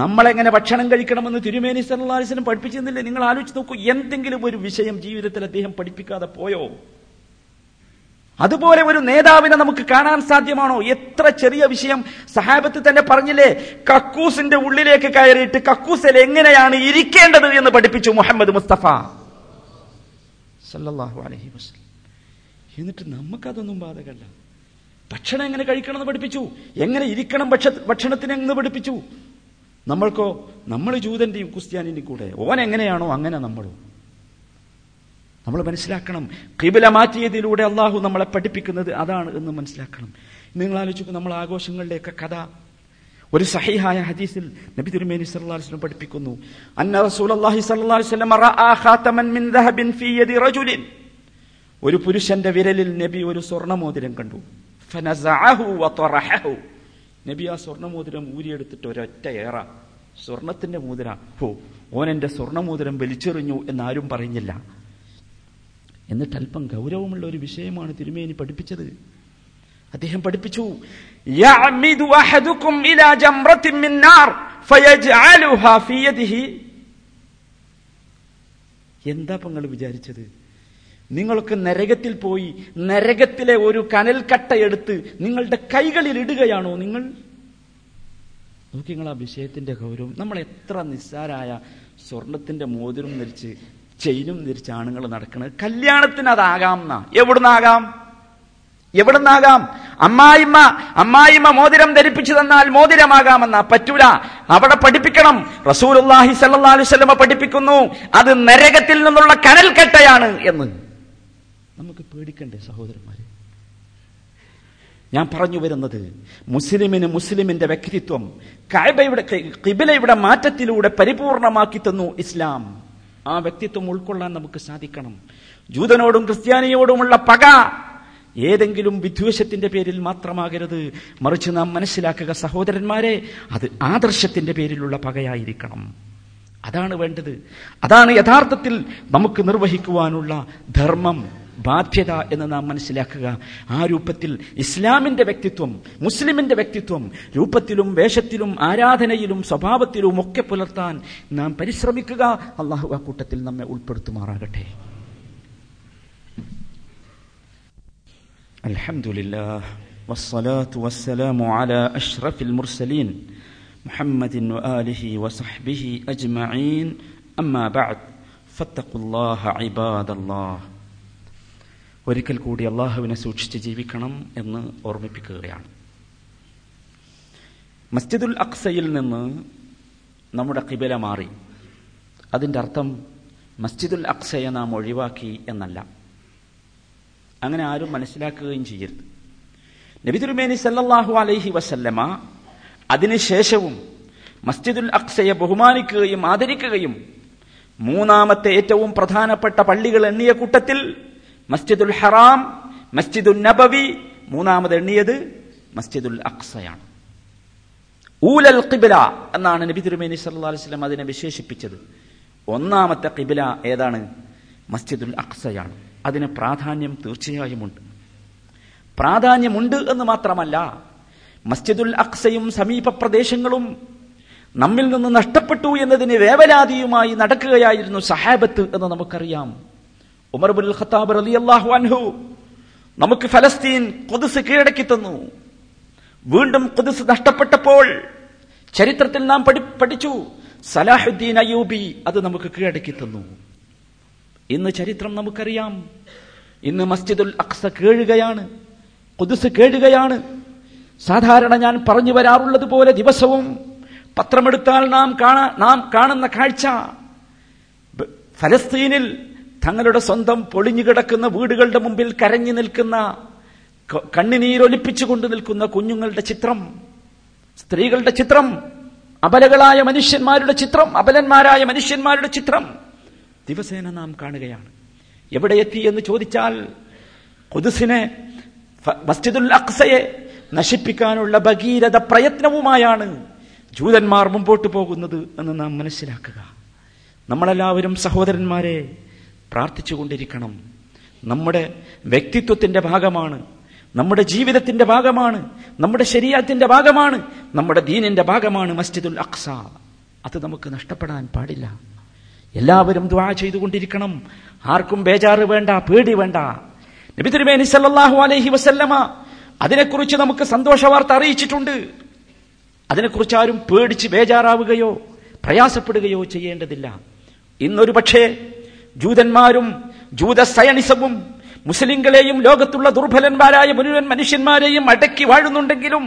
നമ്മളെങ്ങനെ ഭക്ഷണം കഴിക്കണമെന്ന് തിരുമേനി സല്ലല്ലാഹു അലൈഹി വസല്ലം പഠിപ്പിച്ചിരുന്നില്ലേ? നിങ്ങൾ ആലോചിച്ച് നോക്കൂ, എന്തെങ്കിലും ഒരു വിഷയം ജീവിതത്തിൽ അദ്ദേഹം പഠിപ്പിക്കാതെ പോയോ? അതുപോലെ ഒരു നേതാവിനെ നമുക്ക് കാണാൻ സാധ്യമാണോ? എത്ര ചെറിയ വിഷയം. സഹാബത്ത് തന്നെ പറഞ്ഞില്ലേ, കക്കൂസിന്റെ ഉള്ളിലേക്ക് കയറിയിട്ട് കക്കൂസിൽ എങ്ങനെയാണ് ഇരിക്കേണ്ടത് എന്ന് പഠിപ്പിച്ചു മുഹമ്മദ് മുസ്തഫ സല്ലല്ലാഹു അലൈഹി വസല്ലം. എന്നിട്ട് നമുക്കതൊന്നും ബാധകമല്ല. ഭക്ഷണം എങ്ങനെ കഴിക്കണമെന്ന് പഠിപ്പിച്ചു, എങ്ങനെ ഇരിക്കണം ഭക്ഷ ഭക്ഷണത്തിന് എന്ന് പഠിപ്പിച്ചു. നമ്മൾക്കോ? നമ്മൾ ജൂതന്റെയും ക്രിസ്ത്യാനിന്റെയും കൂടെ ഓൻ എങ്ങനെയാണോ അങ്ങനെ നമ്മളും. നമ്മൾ മനസ്സിലാക്കണം, ഖിബല മാറ്റിയതിലൂടെ അള്ളാഹു നമ്മളെ പഠിപ്പിക്കുന്നത് അതാണ് എന്ന് മനസ്സിലാക്കണം. നിങ്ങൾ ആലോചിച്ചു, നമ്മൾ ആഘോഷങ്ങളുടെയൊക്കെ കഥ. ഒരു സഹീഹായ ഹദീസിൽ നബി തിരുമേനി സല്ലല്ലാഹു അലൈഹി വസല്ലം പഠിപ്പിക്കുന്നു, അന്ന റസൂലുള്ളാഹി സല്ലല്ലാഹു അലൈഹി വസല്ലം റഅ ഖാതമൻ മിൻ ദഹബിൻ ഫീ യദി റജുലിൻ. ഒരു പുരുഷന്റെ വിരലിൽ നബി ഒരു സ്വർണമോതിരം കണ്ടു. ഫനസഅഹു വതറഹഹു. നബി ആ സ്വർണമോതിരം ഊരിയെടുത്തിട്ട് ഒരൊറ്റ ഏറ. സ്വർണത്തിന്റെ മോതിര, ഹോ, ഓനെന്റെ സ്വർണമോതിരം വലിച്ചെറിഞ്ഞു എന്നാരും പറഞ്ഞില്ല. എന്നിട്ട് അല്പം ഗൗരവമുള്ള ഒരു വിഷയമാണ് തിരുമേനി പഠിപ്പിച്ചത്. അദ്ദേഹം പഠിപ്പിച്ചു, യഅമിദു അഹദുകും ഇലാ ജംറത്തിൻ മിൻ നാർ ഫയജ്അലുഹാ ഫീ യദിഹി. എന്താ നിങ്ങൾ വിചാരിച്ചത്? നിങ്ങൾക്ക് നരകത്തിൽ പോയി നരകത്തിലെ ഒരു കനൽക്കട്ടയെടുത്ത് നിങ്ങളുടെ കൈകളിൽ ഇടുകയാണോ നിങ്ങൾ? നോക്കി നിങ്ങൾ ആ വിഷയത്തിന്റെ ഗൗരവം. നമ്മൾ എത്ര നിസ്സാരായ സ്വർണത്തിന്റെ മോതിരം ധരിച്ച് ചെയിനും ധരിച്ച് ആണുങ്ങൾ നടക്കുന്നത്. കല്യാണത്തിന് അതാകാം. എന്നാ എവിടുന്നാകാം? എവിടുന്നാകാം? അമ്മായിമ്മ അമ്മായിമ്മ മോതിരം ധരിപ്പിച്ചു തന്നാൽ മോതിരമാകാമെന്നാ? പറ്റൂല. അവിടെ പഠിപ്പിക്കണം. റസൂലുള്ളാഹി സ്വല്ലല്ലാഹു അലൈഹി വസല്ലം പഠിപ്പിക്കുന്നു, അത് നരകത്തിൽ നിന്നുള്ള കനൽക്കെട്ടയാണ് എന്ന്. നമുക്ക് പേടിക്കണ്ടേ സഹോദരന്മാരെ? ഞാൻ പറഞ്ഞു വരുന്നത്, മുസ്ലിമിന് മുസ്ലിമിന്റെ വ്യക്തിത്വം കഅബയുടെ ഖിബലയുടെ മാറ്റത്തിലൂടെ പരിപൂർണമാക്കി തന്നു ഇസ്ലാം. ആ വ്യക്തിത്വം ഉൾക്കൊള്ളാൻ നമുക്ക് സാധിക്കണം. ജൂതനോടും ക്രിസ്ത്യാനിയോടുമുള്ള പക ഏതെങ്കിലും വിദ്വേഷത്തിന്റെ പേരിൽ മാത്രമാകരുത്. മറിച്ച് നാം മനസ്സിലാക്കുക സഹോദരന്മാരെ, അത് ആദർശത്തിന്റെ പേരിലുള്ള പകയായിരിക്കണം. അതാണ് വേണ്ടത്. അതാണ് യഥാർത്ഥത്തിൽ നമുക്ക് നിർവഹിക്കുവാനുള്ള ധർമ്മം. ബാധ്യത എന്ന് നാം മനസ്സിലാക്കുക. ആ രൂപത്തിൽ ഇസ്ലാമിൻ്റെ വ്യക്തിത്വം, മുസ്ലിമിൻ്റെ വ്യക്തിത്വം രൂപത്തിലും വേഷത്തിലും ആരാധനയിലും സ്വഭാവത്തിലും ഒക്കെ പുലർത്താൻ നാം പരിശ്രമിക്കുക. അള്ളാഹു ആ കൂട്ടത്തിൽ നമ്മെ ഉൾപ്പെടുത്തുമാറാകട്ടെ. അൽഹംദുലില്ലാഹ് വസ്സലാത്തു വസ്സലാമു അലാ അഷ്റഫിൽ മുർസലീൻ മുഹമ്മദിൻ വആലിഹി വസഹ്ബിഹി അജ്മഈൻ. അമ്മാ ബഅദ് ഫത്തഖുല്ലാഹ ഇബാദല്ലാഹ്. ഒരിക്കൽ കൂടി അള്ളാഹുവിനെ സൂക്ഷിച്ച് ജീവിക്കണം എന്ന് ഓർമ്മിപ്പിക്കുകയാണ്. മസ്ജിദുൽ അഖ്സയിൽ നിന്ന് നമ്മുടെ ഖിബല മാറി, അതിൻ്റെ അർത്ഥം മസ്ജിദുൽ അഖ്സയെ നാം ഒഴിവാക്കി എന്നല്ല. അങ്ങനെ ആരും മനസ്സിലാക്കുകയും ചെയ്യരുത്. നബി തിരുമേനി സല്ലല്ലാഹു അലൈഹി വസല്ലമ അതിനുശേഷവും മസ്ജിദുൽ അഖ്സയെ ബഹുമാനിക്കുകയും ആദരിക്കുകയും മൂന്നാമത്തെ ഏറ്റവും പ്രധാനപ്പെട്ട പള്ളികൾ എണ്ണിയ കൂട്ടത്തിൽ മസ്ജിദുൽ ഹറാം, മസ്ജിദുൽ നബവി, മൂന്നാമത് എണ്ണിയത് മസ്ജിദുൽ അഖ്സയാണ്. ഊലൽ ഖിബല എന്നാണ് നബി തിരുമേനി സല്ലല്ലാഹു അലൈഹി വസല്ലം അതിനെ വിശേഷിപ്പിച്ചത്. ഒന്നാമത്തെ ഖിബല ഏതാണ്? മസ്ജിദുൽ അഖ്സയാണ്. അതിന് പ്രാധാന്യം തീർച്ചയായുമുണ്ട്. പ്രാധാന്യമുണ്ട് എന്ന് മാത്രമല്ല, മസ്ജിദുൽ അഖ്സയും സമീപ പ്രദേശങ്ങളും നമ്മിൽ നിന്ന് നഷ്ടപ്പെട്ടു എന്നതിന് വേവലാതിയുമായി നടക്കുകയായിരുന്നു സഹാബത്ത് എന്ന് നമുക്കറിയാം. ഉമർ ബിൻ ഖത്താബ് റളിയല്ലാഹു അൻഹു നമുക്ക് ഫലസ്തീൻ, ഖുദ്സ് കീഴടക്കി തന്നു. വീണ്ടും ഖുദ്സ് നഷ്ടപ്പെട്ടപ്പോൾ ചരിത്രത്തിൽ നാം പഠിച്ചു സലാഹുദ്ദീൻ അയ്യൂബി അത് നമുക്ക് കീഴടക്കി തന്നു. ഇന്ന് ചരിത്രം നമുക്കറിയാം. ഇന്ന് മസ്ജിദുൽ അഖ്സ കേഴുകയാണ്, ഖുദ്സ് കേഴുകയാണ്. സാധാരണ ഞാൻ പറഞ്ഞു വരാറുള്ളത് പോലെ ദിവസവും പത്രമെടുത്താൽ നാം കാണാ നാം കാണുന്ന കാഴ്ച ഫലസ്തീനിൽ തങ്ങളുടെ സ്വന്തം പൊളിഞ്ഞു കിടക്കുന്ന വീടുകളുടെ മുമ്പിൽ കരഞ്ഞു നിൽക്കുന്ന, കണ്ണുനീരൊലിപ്പിച്ചുകൊണ്ട് നിൽക്കുന്ന കുഞ്ഞുങ്ങളുടെ ചിത്രം, സ്ത്രീകളുടെ ചിത്രം, അബലകളായ മനുഷ്യന്മാരുടെ ചിത്രം, അബലന്മാരായ മനുഷ്യന്മാരുടെ ചിത്രം ദിവസേന നാം കാണുകയാണ്. എവിടെ എത്തി എന്ന് ചോദിച്ചാൽ ഖുദ്സിനെ, മസ്ജിദുൽ അഖ്സയെ നശിപ്പിക്കാനുള്ള ഭഗീരഥ പ്രയത്നവുമായാണ് ജൂതന്മാർ മുമ്പോട്ട് പോകുന്നത് എന്ന് നാം മനസ്സിലാക്കുക. നമ്മളെല്ലാവരും സഹോദരന്മാരെ പ്രാർത്ഥിച്ചുകൊണ്ടിരിക്കണം. നമ്മുടെ വ്യക്തിത്വത്തിൻ്റെ ഭാഗമാണ്, നമ്മുടെ ജീവിതത്തിൻ്റെ ഭാഗമാണ്, നമ്മുടെ ശരീഅത്തിൻ്റെ ഭാഗമാണ്, നമ്മുടെ ദീനിൻ്റെ ഭാഗമാണ് മസ്ജിദുൽ അഖ്സ. അത് നമുക്ക് നഷ്ടപ്പെടാൻ പാടില്ല. എല്ലാവരും ദുആ ചെയ്തുകൊണ്ടിരിക്കണം. ആർക്കും ബേജാറ് വേണ്ട, പേടി വേണ്ട. നബി തിരുമേനി സല്ലല്ലാഹു അലൈഹി വസല്ലമ അതിനെക്കുറിച്ച് നമുക്ക് സന്തോഷ വാർത്ത അറിയിച്ചിട്ടുണ്ട്. അതിനെക്കുറിച്ച് ആരും പേടിച്ച് ബേജാറാവുകയോ പ്രയാസപ്പെടുകയോ ചെയ്യേണ്ടതില്ല. ഇന്നൊരു പക്ഷേ ജൂതന്മാരും ജൂത സയണിസവും മുസ്ലിങ്ങളെയും ലോകത്തുള്ള ദുർബലന്മാരായ മുഴുവൻ മനുഷ്യന്മാരെയും അടക്കി വാഴുന്നുണ്ടെങ്കിലും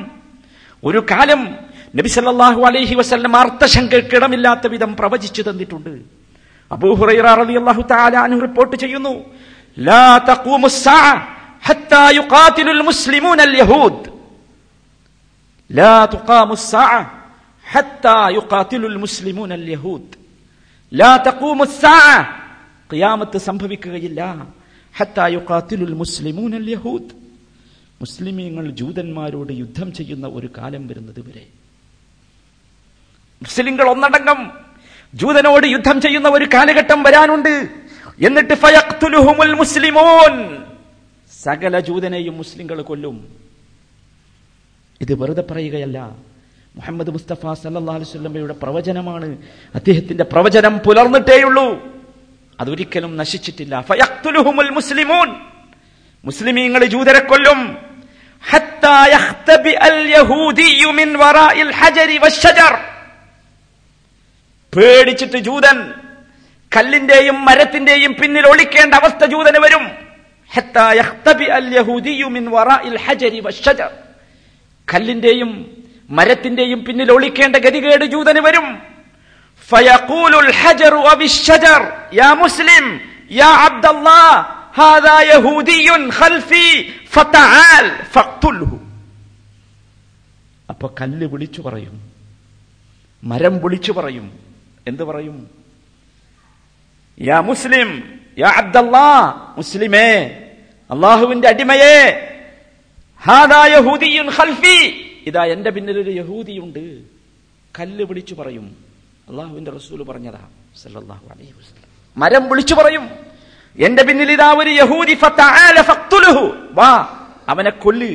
ഒരു കാലം നബി സല്ലല്ലാഹു അലൈഹി വസല്ലം അർത്ഥശങ്കയ്ക്കിടമില്ലാത്ത വിധം പ്രവചിച്ചു തന്നിട്ടുണ്ട്. അബൂ ഹുറൈറ റളിയല്ലാഹു തആല അൻഹു റിപ്പോർട്ട് ചെയ്യുന്നു, ലാ തഖൂമുസ്സാഅ ഹത്താ യുഖാതിലുൽ മുസ്ലിമൂനൽ യഹൂദ്, ലാ തഖൂമുസ്സാഅ ഹത്താ യുഖാതിലുൽ മുസ്ലിമൂനൽ യഹൂദ്, ലാ തഖൂമുസ്സാഅ ഖിയാമത്ത് സംഭവിക്കുകയില്ല, ഹത്താ യുഖാതിലുൽ മുസ്ലിമൂനൽ യഹൂദ്, മുസ്ലിമീങ്ങൾ ജൂതന്മാരോട് യുദ്ധം ചെയ്യുന്ന ഒരു കാലം വരുന്നത് വരെ. മുസ്ലിങ്ങൾ ഒന്നടങ്കം ജൂതനോട് യുദ്ധം ചെയ്യുന്ന ഒരു കാലഘട്ടം വരാനുണ്ട്. എന്നിട്ട് ഫയഖ്തുലുഹുൽ മുസ്ലിമൂൻ, സകല ജൂതനെയും മുസ്ലിങ്ങൾ കൊല്ലും. ഇത് വെറുതെ പറയുകയല്ല, മുഹമ്മദ് മുസ്തഫ സല്ലല്ലാഹു അലൈഹി വസല്ലമയുടെ പ്രവചനമാണ്. അദ്ദേഹത്തിന്റെ പ്രവചനം പുലർന്നിട്ടേയുള്ളൂ, അതൊരിക്കലും നശിച്ചിട്ടില്ല. ഫയഖ്തുലുഹുൽ മുസ്ലിമൂൻ, മുസ്ലിമീങ്ങൾ ജൂതരെ കൊല്ലും. ഹത്താ യഖ്തബിഅൽ യഹൂദിയ്യു മിൻ വറാഇൽ ഹജരി വശജർ, പേടിച്ചിട്ട് ജൂതൻ കല്ലിന്റെയും മരത്തിന്റെയും പിന്നിൽ ഒളിക്കേണ്ട അവസ്ഥ ജൂതന് വരും. ഹത്താ യഖ്തബിഅൽ യഹൂദിയ്യു മിൻ വറാഇൽ ഹജരി വശജർ, കല്ലിന്റെയും മരത്തിന്റെയും പിന്നിൽ ഒളിക്കേണ്ട ഗതികേട് ജൂതന് വരും. ഫയഖൂലുൽ ഹജറു അബിശ്ശജർ യാ മുസ്ലിം യാ അബ്ദുല്ലാഹ് ഹാദാ യഹൂദിയ്യുൻ ഖൽഫി ഫതആൽ ഫഖ്തുൽഹു. അപ്പോൾ കല്ല് വിളിച്ചു പറയും, മരം വിളിച്ചു പറയും. എന്ത് പറയും? യാ മുസ്ലിം യാ അബ്ദുല്ലാഹ്, മുസ്ലിമേ, അല്ലാഹുവിന്റെ അടിമയേ, ഹാദാ യഹൂദിയ്യുൻ ഖൽഫി, ഇതാ എന്റെ പിന്നിൽ ഒരു യഹൂദിയുണ്ട്. കല്ല് വിളിച്ചു പറയും. അല്ലാഹുവിന്റെ റസൂൽ പറഞ്ഞതാ സല്ലല്ലാഹു അലൈഹി വസല്ലം. മരം വിളിച്ചു പറയും. എന്റെ പിന്നിൽ ഇതാ ഒരു യഹൂദി, വാ അവനെ കൊല്ല്,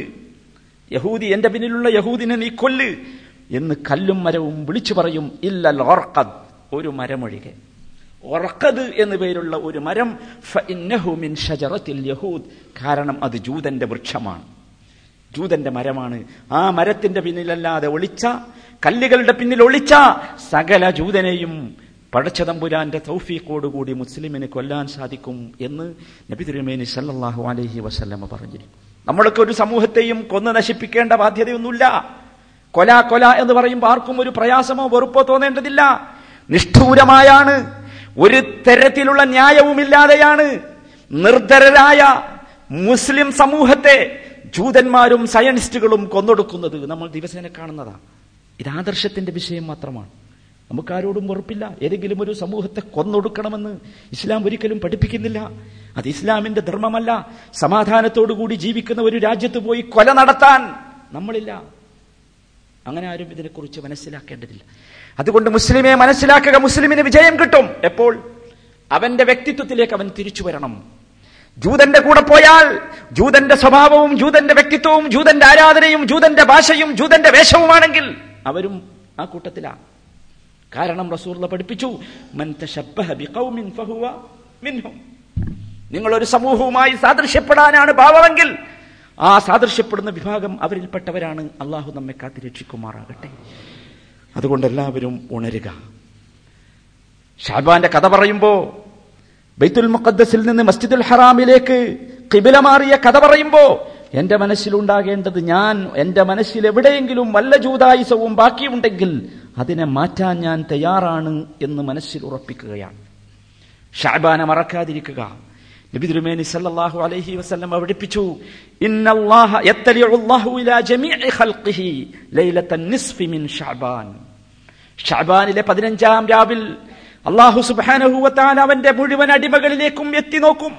യഹൂദി എന്റെ പിന്നിലുള്ള യഹൂദിനെ നീ കൊല്ല് എന്ന് കല്ലും മരവും വിളിച്ചു പറയും. ഇല്ലൽ ഉർഖദ്, ഒരു മരമൊഴികെ. ഉർഖദ് എന്നു പേരുള്ള ഒരു മരം, ഫഇന്നഹു മിൻ ഷജറത്തിൽ യഹൂദ്, കാരണം അത് ജൂതന്റെ വൃക്ഷമാണ്, ജൂതന്റെ മരമാണ്. ആ മരത്തിന്റെ പിന്നിലല്ലാതെ ഒളിച്ച, കല്ലുകളുടെ പിന്നിൽ ഒളിച്ച സകല ജൂതനെയും പടച്ചതമ്പുരാന്റെ തൗഫീഖോടുകൂടി മുസ്ലിമിന് കൊല്ലാൻ സാധിക്കും എന്ന് നബി തിരുമേനി സല്ലല്ലാഹു അലൈഹി വസല്ലമ പറഞ്ഞിരിക്കും. നമ്മൾക്ക് ഒരു സമൂഹത്തെയും കൊന്നു നശിപ്പിക്കേണ്ട ബാധ്യതയൊന്നുമില്ല. കൊല കൊല എന്ന് പറയുമ്പോൾ ആർക്കും ഒരു പ്രയാസമോ വെറുപ്പോ തോന്നേണ്ടതില്ല. നിഷ്ഠൂരമായാണ്, ഒരു തരത്തിലുള്ള ന്യായവുമില്ലാതെയാണ് നിർദ്ധരരായ മുസ്ലിം സമൂഹത്തെ ജൂതന്മാരും സയനിസ്റ്റുകളും കൊന്നൊടുക്കുന്നത് നമ്മൾ ദിവസേന കാണുന്നതാണ്. ഇത് ആദർശത്തിന്റെ വിഷയം മാത്രമാണ്. നമുക്കാരോടും ഉറപ്പില്ല. ഏതെങ്കിലും ഒരു സമൂഹത്തെ കൊന്നൊടുക്കണമെന്ന് ഇസ്ലാം ഒരിക്കലും പഠിപ്പിക്കുന്നില്ല. അത് ഇസ്ലാമിന്റെ ധർമ്മമല്ല. സമാധാനത്തോടുകൂടി ജീവിക്കുന്ന ഒരു രാജ്യത്ത് പോയി കൊല നടത്താൻ നമ്മളില്ല. അങ്ങനെ ആരും ഇതിനെക്കുറിച്ച് മനസ്സിലാക്കേണ്ടതില്ല. അതുകൊണ്ട് മുസ്ലിമെ മനസ്സിലാക്കുക, മുസ്ലിമിന് വിജയം കിട്ടും. എപ്പോൾ? അവന്റെ വ്യക്തിത്വത്തിലേക്ക് അവൻ തിരിച്ചു വരണം. ജൂതന്റെ കൂടെ പോയാൽ ജൂതന്റെ സ്വഭാവവും ജൂതന്റെ വ്യക്തിത്വവും ജൂതന്റെ ആരാധനയും ജൂതന്റെ ഭാഷയും ജൂതന്റെ വേഷവുമാണെങ്കിൽ അവരും ആ കൂട്ടത്തിലാണ്. കാരണം റസൂലുള്ള പഠിപ്പിച്ചു, മൻ തശബ്ബഹ ബിഖൗമിൻ ഫഹുവ മിൻഹും. നിങ്ങൾ ഒരു സമൂഹവുമായി സാദൃശ്യപ്പെടാനാണ് ഭാവമെങ്കിൽ ആ സാദൃശ്യപ്പെടുന്ന വിഭാഗം അവരിൽപ്പെട്ടവരാണ്. അള്ളാഹു നമ്മെ കാത്തിരക്ഷിക്കുമാറാകട്ടെ. അതുകൊണ്ട് എല്ലാവരും ഉണരുക. ഷാബാന്റെ കഥ പറയുമ്പോൾ, ബൈത്തുൽ മുഖദ്ദസിൽ നിന്ന് മസ്ജിദുൽ ഹറാമിലേക്ക് ഖിബില മാറിയ കഥ പറയുമ്പോൾ എന്റെ മനസ്സിലുണ്ടാകേണ്ടത്, ഞാൻ എന്റെ മനസ്സിൽ എവിടെയെങ്കിലും വല്ല ജൂതായുസവും ബാക്കിയുണ്ടെങ്കിൽ അതിനെ മാറ്റാൻ ഞാൻ തയ്യാറാണ് എന്ന് മനസ്സിൽ ഉറപ്പിക്കുകയാണ്. ഷാബാനെ മറക്കാതിരിക്കുക. നബി തിരുമേനി സല്ലല്ലാഹു അലൈഹി വസല്ലം പഠിപ്പിച്ചു, ഇന്നല്ലാഹ യത്തലിഉല്ലാഹു ഇലാ ജമീഇ ഖൽഖിഹി ലൈലത്തൻ നിസ്ഫി മിൻ ശഅബാൻ. ശഅബാനിലെ പതിനഞ്ചാം രാവിൽ അല്ലാഹു സുബ്ഹാനഹു വ തആല അവന്റെ മുഴുവൻ അടിമകളിലേക്കും എത്തി നോക്കും.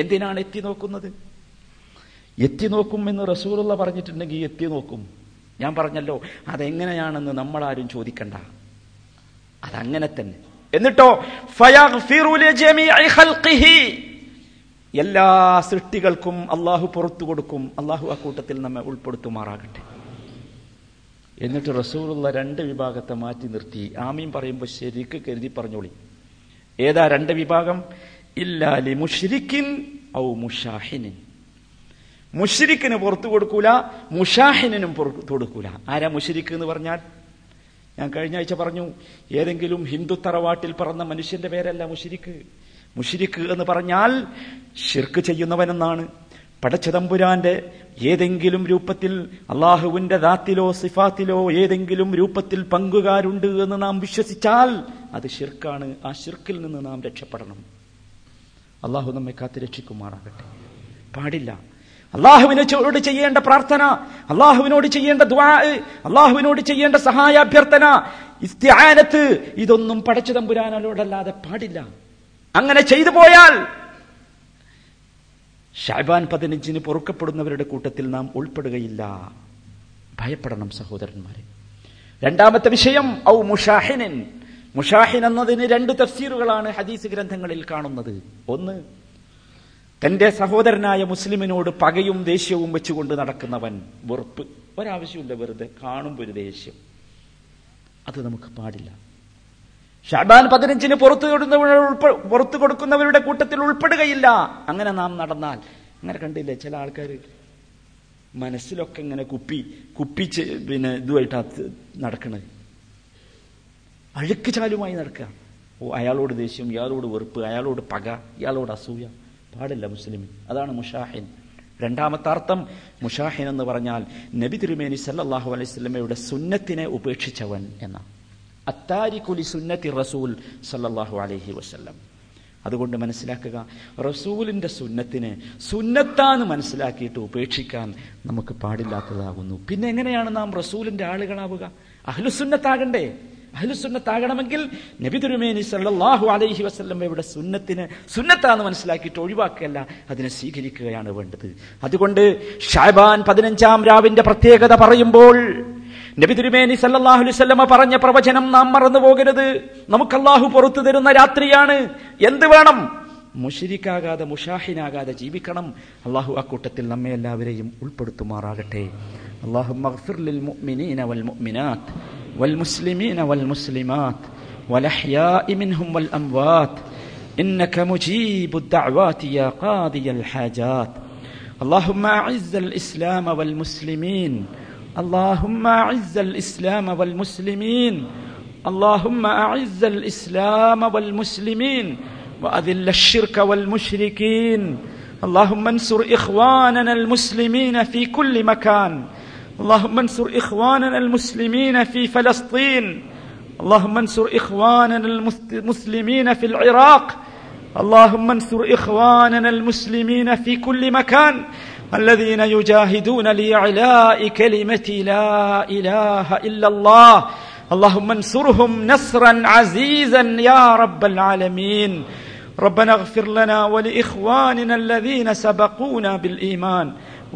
എന്തിനാണ് എത്തി നോക്കുന്നത്? എത്തി നോക്കും എന്ന് റസൂലുള്ള പറഞ്ഞിട്ടുണ്ടെങ്കിൽ എത്തി നോക്കും. ഞാൻ പറഞ്ഞല്ലോ, അതെങ്ങനെയാണെന്ന് നമ്മളാരും ചോദിക്കണ്ട, അതങ്ങനെ തന്നെ. എന്നിട്ടോ ഫയഗ്ഫിറു ലിജമീഇ ഖൽഖിഹി, എല്ലാ സൃഷ്ടികൾക്കും അല്ലാഹു പുറത്തു കൊടുക്കും. അല്ലാഹു ആ കൂട്ടത്തിൽ നമ്മെ ഉൾപ്പെടുത്തുമാറാകട്ടെ. എന്നിട്ട് റസൂലുള്ള രണ്ട് വിഭാഗത്തെ മാറ്റി നിർത്തി. ആമീൻ പറയുമ്പോൾ ശരിക്ക് കരുതി പറഞ്ഞോളി. ഏതാ രണ്ട് വിഭാഗം? ഇല്ലാ ലിമുശ്രികിൻ ഔ മുശാഹിനിൻ. മുശ്രിക്കിന് പുറത്തു കൊടുക്കൂല, മുശാഹിനും പുറത്തു കൊടുക്കൂല. ആരാ മുശ്രിക്ക് എന്ന് പറഞ്ഞാൽ? ഞാൻ കഴിഞ്ഞ ആഴ്ച പറഞ്ഞു, ഏതെങ്കിലും ഹിന്ദു തറവാട്ടിൽ പിറന്ന മനുഷ്യന്റെ പേരല്ല മുശ്രിക്ക്. മുശ്രിക്ക് എന്ന് പറഞ്ഞാൽ ശിർക്ക് ചെയ്യുന്നവനെന്നാണ്. പടച്ചതമ്പുരാന്റെ ഏതെങ്കിലും രൂപത്തിൽ, അള്ളാഹുവിന്റെ ദാത്തിലോ സിഫാത്തിലോ ഏതെങ്കിലും രൂപത്തിൽ പങ്കുകാരുണ്ട് എന്ന് നാം വിശ്വസിച്ചാൽ അത് ശിർക്കാണ്. ആ ശിർക്കിൽ നിന്ന് നാം രക്ഷപ്പെടണം. അള്ളാഹു നമ്മെ കാത്തുരക്ഷിക്കുമാറാകട്ടെ. പാടില്ല. അള്ളാഹുവിനോട് ചെയ്യേണ്ട പ്രാർത്ഥന, അള്ളാഹുവിനോട് ചെയ്യേണ്ട ദുആ, അള്ളാഹുവിനോട് ചെയ്യേണ്ട സഹായ അഭ്യർത്ഥന, ഇസ്തിആനത്ത്, ഇതൊന്നും പടച്ചതമ്പുരാനോടല്ലാതെ പാടില്ല. അങ്ങനെ ചെയ്തു പോയാൽ ശഅബാൻ പതിനഞ്ചിന് പൊറുക്കപ്പെടുന്നവരുടെ കൂട്ടത്തിൽ നാം ഉൾപ്പെടുകയില്ല. ഭയപ്പെടണം സഹോദരന്മാരെ. രണ്ടാമത്തെ വിഷയം ഔ മുഷാഹിനൻ. മുഷാഹിൻ എന്നതിന് രണ്ട് തഫ്സീറുകളാണ് ഹദീസ് ഗ്രന്ഥങ്ങളിൽ കാണുന്നത്. ഒന്ന്, തന്റെ സഹോദരനായ മുസ്ലിമിനോട് പകയും ദേഷ്യവും വെച്ചുകൊണ്ട് നടക്കുന്നവൻ, വെറുപ്പ്, ഒരാവശ്യമില്ല, വെറുതെ കാണുമ്പോൾ ഒരു ദേഷ്യം, അത് നമുക്ക് പാടില്ല. ഷഅബാൻ പതിനഞ്ചിന് പുറത്തു പുറത്തു കൊടുക്കുന്നവരുടെ കൂട്ടത്തിൽ ഉൾപ്പെടുകയില്ല. അങ്ങനെ നാം നടന്നാൽ, അങ്ങനെ കണ്ടില്ലേ ചില ആൾക്കാർ മനസ്സിലൊക്കെ ഇങ്ങനെ കുപ്പി കുപ്പി പിന്നെ ഇതുമായിട്ടാ നടക്കുന്നത്, അഴുക്ക് ചാലുമായി നടക്കുക. ഓ, അയാളോട് ദേഷ്യം, ഇയാളോട് വെറുപ്പ്, അയാളോട് പക, ഇയാളോട് അസൂയ, പാടില്ല മുസ്ലിമിൻ. അതാണ് മുഷാഹിൻ. രണ്ടാമത്തെ അർത്ഥം മുഷാഹിൻ എന്ന് പറഞ്ഞാൽ നബി തിരുമേനി സല്ലല്ലാഹു അലൈഹി വസല്ലമയുടെ സുന്നത്തിനെ ഉപേക്ഷിച്ചവൻ എന്നാണ്. അത്താരിഖു ലി സുന്നത്തി റസൂൽ സല്ലല്ലാഹു അലൈഹി വസല്ലം. അതുകൊണ്ട് മനസ്സിലാക്കുക, റസൂലിന്റെ സുന്നത്തിനെ സുന്നത്താന്ന് മനസ്സിലാക്കിയിട്ട് ഉപേക്ഷിക്കാൻ നമുക്ക് പാടില്ലാത്തതാകുന്നു. പിന്നെ എങ്ങനെയാണ് നാം റസൂലിന്റെ ആളുകളാവുക? അഹ്ലുസുന്നത്താകണ്ടേ? അഹ്ലുസുന്നത്താകണമെങ്കിൽ നബി തിരുമേനി സല്ലല്ലാഹു അലൈഹി വസല്ലമയുടെ സുന്നത്തിനെ സുന്നത്താന്ന് മനസ്സിലാക്കിയിട്ട് ഒഴിവാക്കുകയല്ല, അതിനെ സ്വീകരിക്കുകയാണ് വേണ്ടത്. അതുകൊണ്ട് ശഅബാൻ പതിനഞ്ചാം രാവിന്റെ പ്രത്യേകത പറയുമ്പോൾ നബി തിരുമേനി സല്ലല്ലാഹു അലൈഹി വസല്ലമ പറഞ്ഞ പ്രവചനം നാം മറന്നു പോകരുത്. നമുക്ക് അല്ലാഹു പുറത്തു തരുന്ന രാത്രിയാണ്. എന്ത് വേണം? മുശ്രിക്കാകാതെ മുഷാഹിനാകാതെ ജീവിക്കണം. അള്ളാഹു ആ കൂട്ടത്തിൽ നമ്മെ എല്ലാവരെയും ഉൾപ്പെടുത്തുമാറാകട്ടെ. اللهم اغفر للمؤمنين والمؤمنات والمسلمين والمسلمات والأحياء منهم والأموات إنك مجيب الدعوات يا قاضي الحاجات. اللهم أعز الإسلام والمسلمين اللهم أعز الإسلام والمسلمين اللهم أعز الإسلام والمسلمين وأذل الشرك والمشركين. اللهم انصر إخواننا المسلمين في كل مكان. اللهم انصر إخواننا المسلمين في فلسطين. اللهم انصر إخواننا المسلمين في العراق. اللهم انصر إخواننا المسلمين في كل مكان الذين يجاهدون لإعلاء كلمة لا إله إلا الله. اللهم انصرهم نصرا عزيزا يا رب العالمين. ربنا اغفر لنا ولإخواننا الذين سبقونا بالإيمان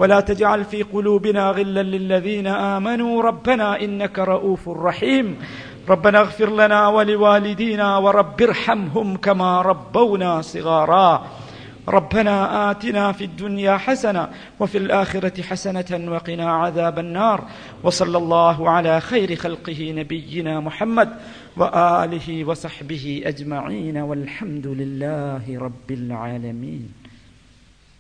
ولا تجعل في قلوبنا غلا للذين آمنوا ربنا إنك رؤوف رحيم. ربنا اغفر لنا ولوالدينا ورب ارحمهم كما ربونا صغارا. ربنا آتنا في الدنيا حسنة وفي الآخرة حسنة وقنا عذاب النار. وصلى الله على خير خلقه نبينا محمد وآله وصحبه أجمعين والحمد لله رب العالمين.